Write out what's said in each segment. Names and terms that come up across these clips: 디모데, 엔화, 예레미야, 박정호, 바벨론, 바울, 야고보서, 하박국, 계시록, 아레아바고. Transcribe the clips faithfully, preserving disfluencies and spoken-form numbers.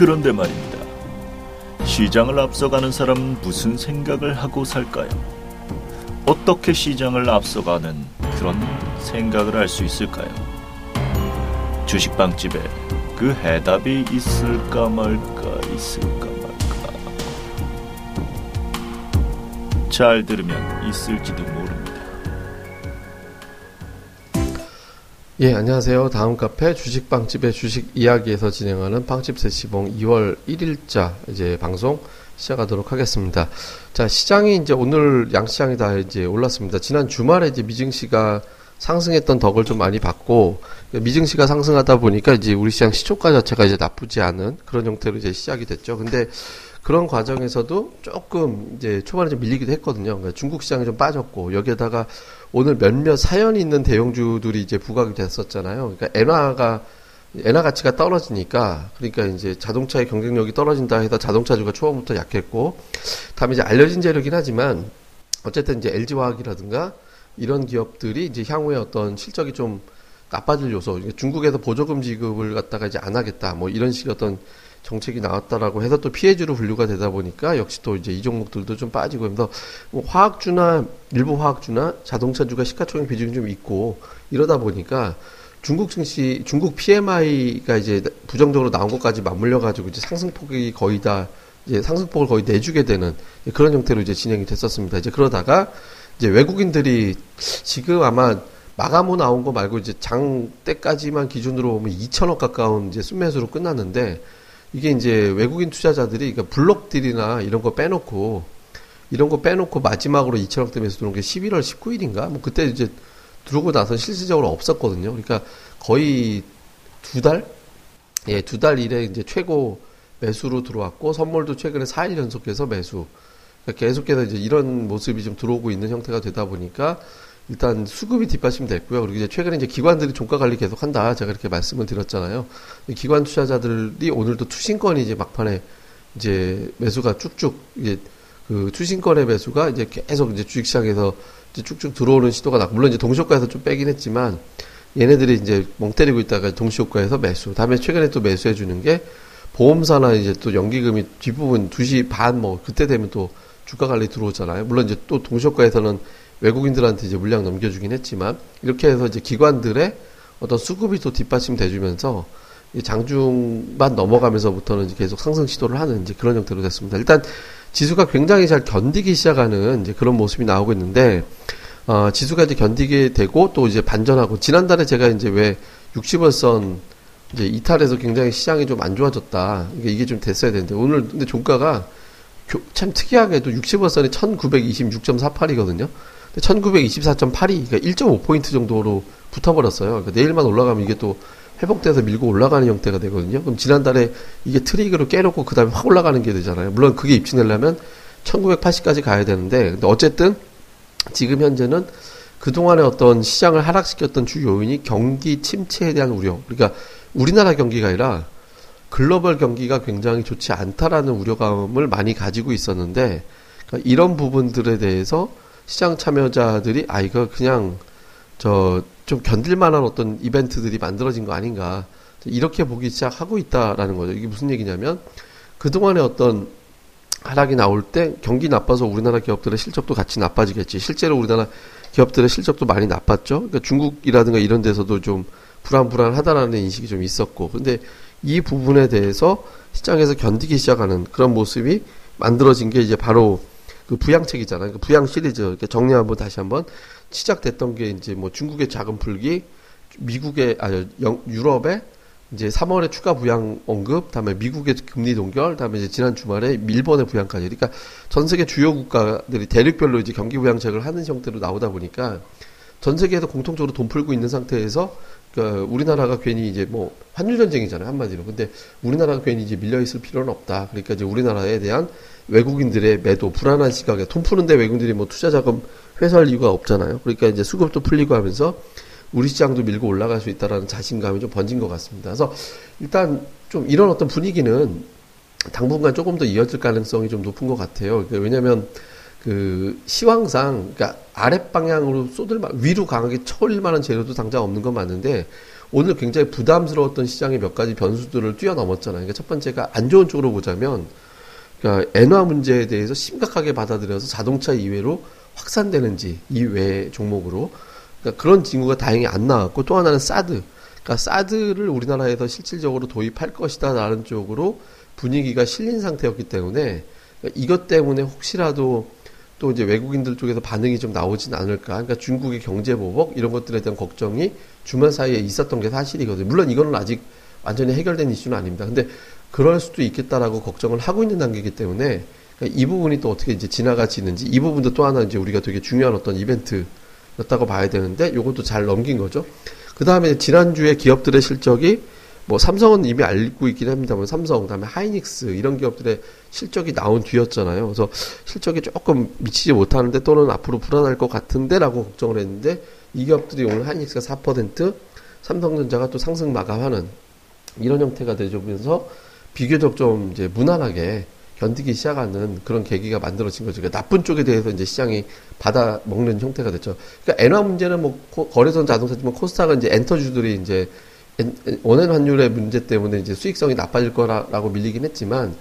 그런데 말입니다. 시장을 앞서가는 사람은 무슨 생각을 하고 살까요? 어떻게 시장을 앞서가는 그런 생각을 할 수 있을까요? 주식빵집에 그 해답이 있을까 말까 있을까 말까. 잘 들으면 있을지도 모릅니다. 예, 안녕하세요. 다음 카페 주식빵집의 주식 이야기에서 진행하는 빵집 세시봉 이월 일일자 이제 방송 시작하도록 하겠습니다. 자, 시장이 이제 오늘 양시장이 다 이제 올랐습니다. 지난 주말에 이제 미증시가 상승했던 덕을 좀 많이 받고, 미증시가 상승하다 보니까 이제 우리 시장 시초가 자체가 이제 나쁘지 않은 그런 형태로 이제 시작이 됐죠. 근데 그런 과정에서도 조금 이제 초반에 좀 밀리기도 했거든요. 그러니까 중국 시장이 좀 빠졌고, 여기에다가 오늘 몇몇 사연이 있는 대형주들이 이제 부각이 됐었잖아요. 그러니까 엔화가, 엔화 가치가 떨어지니까, 그러니까 이제 자동차의 경쟁력이 떨어진다 해서 자동차주가 초반부터 약했고, 다음에 이제 알려진 재료긴 하지만, 어쨌든 이제 엘지화학이라든가 이런 기업들이 이제 향후에 어떤 실적이 좀 나빠질 요소, 그러니까 중국에서 보조금 지급을 갖다가 이제 안 하겠다, 뭐 이런 식의 어떤 정책이 나왔다라고 해서 또 피해주로 분류가 되다 보니까 역시 또 이제 이 종목들도 좀 빠지고, 그래서 뭐 화학주나 일부 화학주나 자동차주가 시가총액 비중이 좀 있고 이러다 보니까 중국 증시, 중국 피엠아이가 이제 부정적으로 나온 것까지 맞물려 가지고 이제 상승폭이 거의 다 이제 상승폭을 거의 내주게 되는 그런 형태로 이제 진행이 됐었습니다. 이제 그러다가 이제 외국인들이 지금 아마 마감호 나온 거 말고 이제 장 때까지만 기준으로 보면 이천억 가까운 이제 순매수로 끝났는데, 이게 이제 외국인 투자자들이 그러니까 블록딜이나 이런 거 빼놓고 이런 거 빼놓고 마지막으로 이천억 대면서 들어온 게 십일월 십구일인가 뭐 그때 이제 들어오고 나서 실질적으로 없었거든요. 그러니까 거의 두 달, 예, 두 달 이래 이제 최고 매수로 들어왔고, 선물도 최근에 사일 연속해서 매수. 그러니까 계속해서 이제 이런 모습이 좀 들어오고 있는 형태가 되다 보니까 일단 수급이 뒷받침됐고요. 그리고 이제 최근에 이제 기관들이 종가 관리 계속 한다, 제가 이렇게 말씀을 드렸잖아요. 기관 투자자들이 오늘도 투신권이 이제 막판에 이제 매수가 쭉쭉 이제 그 투신권의 매수가 이제 계속 이제 주식시장에서 이제 쭉쭉 들어오는 시도가 났고, 물론 이제 동시효과에서 좀 빼긴 했지만 얘네들이 이제 멍 때리고 있다가 동시효과에서 매수. 다음에 최근에 또 매수해 주는 게 보험사나 이제 또 연기금이 뒷부분 두 시 반 뭐 그때 되면 또 주가 관리 들어오잖아요. 물론 이제 또 동시효과에서는 외국인들한테 이제 물량 넘겨주긴 했지만, 이렇게 해서 이제 기관들의 어떤 수급이 또 뒷받침 돼주면서 장중만 넘어가면서부터는 이제 계속 상승 시도를 하는 이제 그런 형태로 됐습니다. 일단 지수가 굉장히 잘 견디기 시작하는 이제 그런 모습이 나오고 있는데, 어, 지수가 이제 견디게 되고 또 이제 반전하고, 지난달에 제가 이제 왜 육십일선 이제 이탈해서 굉장히 시장이 좀 안 좋아졌다, 이게, 이게 좀 됐어야 되는데, 오늘 근데 종가가 교, 참 특이하게도 육십일선이 천구백이십육 점 사팔이거든요. 천구백이십사 점 팔이, 그러니까 일 점 오 포인트 정도로 붙어버렸어요. 그러니까 내일만 올라가면 이게 또 회복돼서 밀고 올라가는 형태가 되거든요. 그럼 지난달에 이게 트리거로 깨놓고 그 다음에 확 올라가는 게 되잖아요. 물론 그게 입증되려면 천구백팔십까지 가야 되는데, 근데 어쨌든 지금 현재는 그동안의 어떤 시장을 하락시켰던 주 요인이 경기 침체에 대한 우려, 그러니까 우리나라 경기가 아니라 글로벌 경기가 굉장히 좋지 않다라는 우려감을 많이 가지고 있었는데, 그러니까 이런 부분들에 대해서 시장 참여자들이 아 이거 그냥 저 좀 견딜만한 어떤 이벤트들이 만들어진 거 아닌가, 이렇게 보기 시작하고 있다라는 거죠. 이게 무슨 얘기냐면, 그동안에 어떤 하락이 나올 때 경기 나빠서 우리나라 기업들의 실적도 같이 나빠지겠지. 실제로 우리나라 기업들의 실적도 많이 나빴죠. 그러니까 중국이라든가 이런 데서도 좀 불안불안하다라는 인식이 좀 있었고, 근데 이 부분에 대해서 시장에서 견디기 시작하는 그런 모습이 만들어진 게 이제 바로 그 부양책이잖아요. 그 부양 시리즈, 이렇게 정리 한번 다시 한번 시작됐던 게 이제 뭐 중국의 자금 풀기, 미국의 아니 유럽의 이제 삼월에 추가 부양 언급, 다음에 미국의 금리 동결, 다음에 이제 지난 주말에 일본의 부양까지. 그러니까 전 세계 주요 국가들이 대륙별로 이제 경기 부양책을 하는 형태로 나오다 보니까 전 세계에서 공통적으로 돈 풀고 있는 상태에서, 그러니까 우리나라가 괜히 이제 뭐 환율 전쟁이잖아요, 한마디로. 근데 우리나라가 괜히 이제 밀려 있을 필요는 없다. 그러니까 이제 우리나라에 대한 외국인들의 매도, 불안한 시각에, 돈 푸는데 외국인들이 뭐 투자 자금 회수할 이유가 없잖아요. 그러니까 이제 수급도 풀리고 하면서 우리 시장도 밀고 올라갈 수 있다라는 자신감이 좀 번진 것 같습니다. 그래서 일단 좀 이런 어떤 분위기는 당분간 조금 더 이어질 가능성이 좀 높은 것 같아요. 왜냐면 그 시황상, 그러니까 아랫 방향으로 쏟을 만, 위로 강하게 쳐올릴 만한 재료도 당장 없는 건 맞는데, 오늘 굉장히 부담스러웠던 시장의 몇 가지 변수들을 뛰어넘었잖아요. 그러니까 첫 번째가 안 좋은 쪽으로 보자면, 그러니까 엔화 문제에 대해서 심각하게 받아들여서 자동차 이외로 확산되는지, 이외의 종목으로, 그러니까 그런 징후가 다행히 안 나왔고, 또 하나는 사드, 그러니까 사드를 우리나라에서 실질적으로 도입할 것이다 라는 쪽으로 분위기가 실린 상태였기 때문에, 그러니까 이것 때문에 혹시라도 또 이제 외국인들 쪽에서 반응이 좀 나오진 않을까. 그러니까 중국의 경제 보복 이런 것들에 대한 걱정이 주말 사이에 있었던 게 사실이거든요. 물론 이거는 아직 완전히 해결된 이슈는 아닙니다. 근데 그럴 수도 있겠다라고 걱정을 하고 있는 단계이기 때문에, 그러니까 이 부분이 또 어떻게 이제 지나가지는지, 이 부분도 또 하나 이제 우리가 되게 중요한 어떤 이벤트였다고 봐야 되는데, 요것도 잘 넘긴 거죠. 그 다음에 지난주에 기업들의 실적이, 뭐 삼성은 이미 알고 있긴 합니다만, 삼성, 그다음에 하이닉스 이런 기업들의 실적이 나온 뒤였잖아요. 그래서 실적이 조금 미치지 못하는데 또는 앞으로 불안할 것 같은데라고 걱정을 했는데, 이 기업들이 오늘 하이닉스가 사 퍼센트, 삼성전자가 또 상승 마감하는 이런 형태가 되면서 비교적 좀 이제 무난하게 견디기 시작하는 그런 계기가 만들어진 거죠. 그러니까 나쁜 쪽에 대해서 이제 시장이 받아 먹는 형태가 됐죠. 그러니까 엔화 문제는 뭐 거래선 자동차지만, 코스닥은 이제 엔터주들이 이제 원엔 환율의 문제 때문에 이제 수익성이 나빠질 거라고 밀리긴 했지만,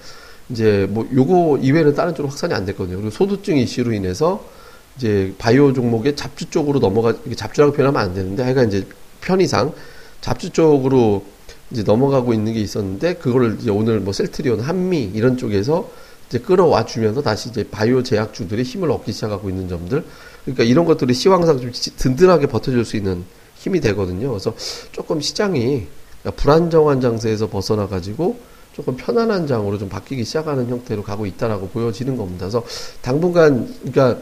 이제 뭐 요거 이외에는 다른 쪽으로 확산이 안 됐거든요. 그리고 소두증 이슈로 인해서 이제 바이오 종목의 잡주 쪽으로 넘어가, 잡주라고 표현하면 안 되는데, 하여간 이제 편의상 잡주 쪽으로 이제 넘어가고 있는 게 있었는데, 그거를 이제 오늘 뭐 셀트리온, 한미 이런 쪽에서 이제 끌어와 주면서 다시 이제 바이오 제약주들이 힘을 얻기 시작하고 있는 점들, 그러니까 이런 것들이 시황상 좀 든든하게 버텨줄 수 있는 힘이 되거든요. 그래서 조금 시장이 불안정한 장세에서 벗어나가지고 조금 편안한 장으로 좀 바뀌기 시작하는 형태로 가고 있다라고 보여지는 겁니다. 그래서 당분간, 그러니까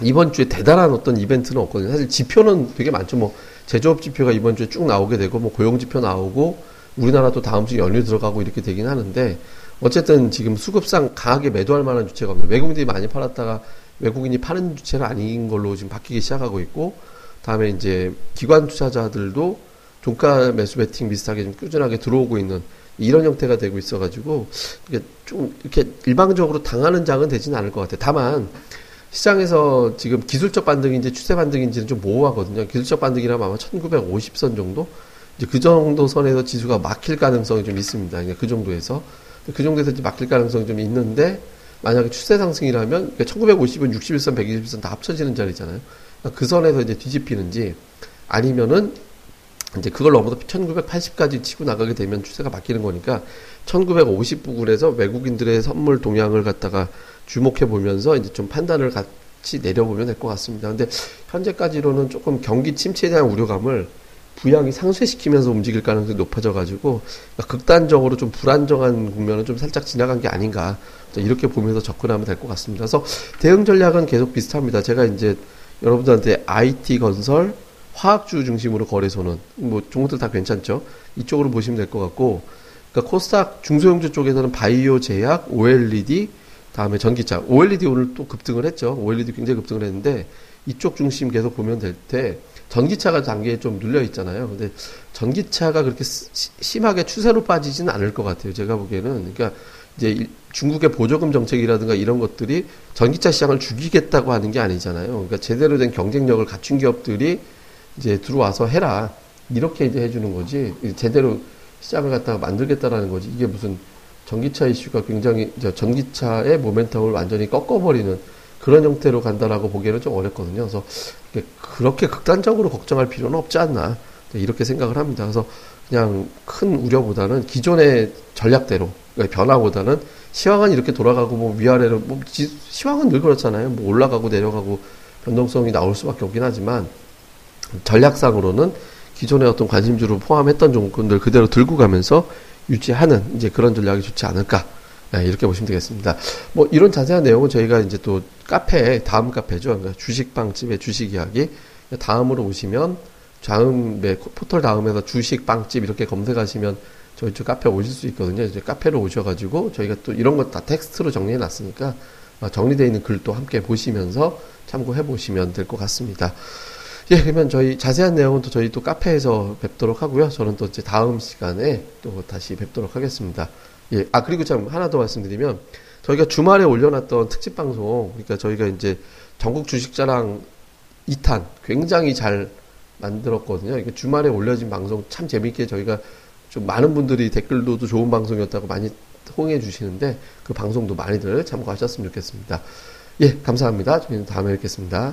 이번 주에 대단한 어떤 이벤트는 없거든요. 사실 지표는 되게 많죠. 뭐 제조업 지표가 이번 주에 쭉 나오게 되고, 뭐 고용 지표 나오고, 우리나라도 다음 주에 연휴 들어가고 이렇게 되긴 하는데, 어쨌든 지금 수급상 강하게 매도할 만한 주체가 없는, 외국인들이 많이 팔았다가 외국인이 파는 주체가 아닌 걸로 지금 바뀌기 시작하고 있고, 다음에 이제 기관 투자자들도 종가 매수 베팅 비슷하게 좀 꾸준하게 들어오고 있는 이런 형태가 되고 있어가지고, 이게 좀 이렇게 일방적으로 당하는 장은 되지는 않을 것 같아요. 다만 시장에서 지금 기술적 반등인지 추세 반등인지는 좀 모호하거든요. 기술적 반등이라면 아마 천구백오십 선 정도, 이제 그 정도 선에서 지수가 막힐 가능성이 좀 있습니다. 그러니까 그 정도에서 그 정도에서 이제 막힐 가능성이 좀 있는데, 만약에 추세 상승이라면, 그러니까 천구백오십은 육십일 선, 백이십일 선 다 합쳐지는 자리잖아요. 그 선에서 이제 뒤집히는지, 아니면은 이제 그걸 넘어서 천구백팔십까지 치고 나가게 되면 추세가 바뀌는 거니까, 천구백오십 부근에서 외국인들의 선물 동향을 갖다가 주목해 보면서 이제 좀 판단을 같이 내려보면 될 것 같습니다. 근데 현재까지로는 조금 경기 침체에 대한 우려감을 부양이 상쇄시키면서 움직일 가능성이 높아져가지고, 그러니까 극단적으로 좀 불안정한 국면은 좀 살짝 지나간 게 아닌가, 이렇게 보면서 접근하면 될 것 같습니다. 그래서 대응 전략은 계속 비슷합니다. 제가 이제 여러분들한테 아이티 건설, 화학주 중심으로 거래소는, 뭐, 종목들 다 괜찮죠? 이쪽으로 보시면 될 것 같고, 그러니까 코스닥 중소형주 쪽에서는 바이오 제약, 오엘이디, 다음에 전기차. 오엘이디 오늘 또 급등을 했죠. 오엘이디 굉장히 급등을 했는데, 이쪽 중심 계속 보면 될 때, 전기차가 단계에 좀 눌려 있잖아요. 근데 전기차가 그렇게 심하게 추세로 빠지지는 않을 것 같아요. 제가 보기에는. 그러니까, 이제 중국의 보조금 정책이라든가 이런 것들이 전기차 시장을 죽이겠다고 하는 게 아니잖아요. 그러니까 제대로 된 경쟁력을 갖춘 기업들이 이제 들어와서 해라, 이렇게 이제 해주는 거지, 제대로 시장을 갖다가 만들겠다라는 거지. 이게 무슨 전기차 이슈가 굉장히 전기차의 모멘텀을 완전히 꺾어버리는 그런 형태로 간다라고 보기에는 좀 어렵거든요. 그래서 그렇게 극단적으로 걱정할 필요는 없지 않나, 이렇게 생각을 합니다. 그래서 그냥 큰 우려보다는 기존의 전략대로, 그러니까 변화보다는 시황은 이렇게 돌아가고, 뭐 위아래로, 뭐 지, 시황은 늘 그렇잖아요. 뭐 올라가고 내려가고 변동성이 나올 수밖에 없긴 하지만, 전략상으로는 기존의 어떤 관심주로 포함했던 종목들 그대로 들고 가면서 유지하는 이제 그런 전략이 좋지 않을까, 네, 이렇게 보시면 되겠습니다. 뭐 이런 자세한 내용은 저희가 이제 또 카페, 다음 카페죠. 그러니까 주식빵집의 주식 이야기, 다음으로 오시면 다음, 네, 포털 다음에서 주식빵집 이렇게 검색하시면 저희 쪽 카페 오실 수 있거든요. 이제 카페로 오셔가지고 저희가 또 이런 것 다 텍스트로 정리해 놨으니까, 정리되어 있는 글도 함께 보시면서 참고해 보시면 될 것 같습니다. 예, 그러면 저희 자세한 내용은 또 저희 또 카페에서 뵙도록 하고요. 저는 또 이제 다음 시간에 또 다시 뵙도록 하겠습니다. 예, 아, 그리고 참 하나 더 말씀드리면, 저희가 주말에 올려놨던 특집 방송, 그러니까 저희가 이제 전국 주식자랑 이 탄 굉장히 잘 만들었거든요. 이게 주말에 올려진 방송 참 재밌게 저희가 좀 많은 분들이 댓글로도 좋은 방송이었다고 많이 호응해 주시는데 그 방송도 많이들 참고하셨으면 좋겠습니다. 예, 감사합니다. 저희는 다음에 뵙겠습니다.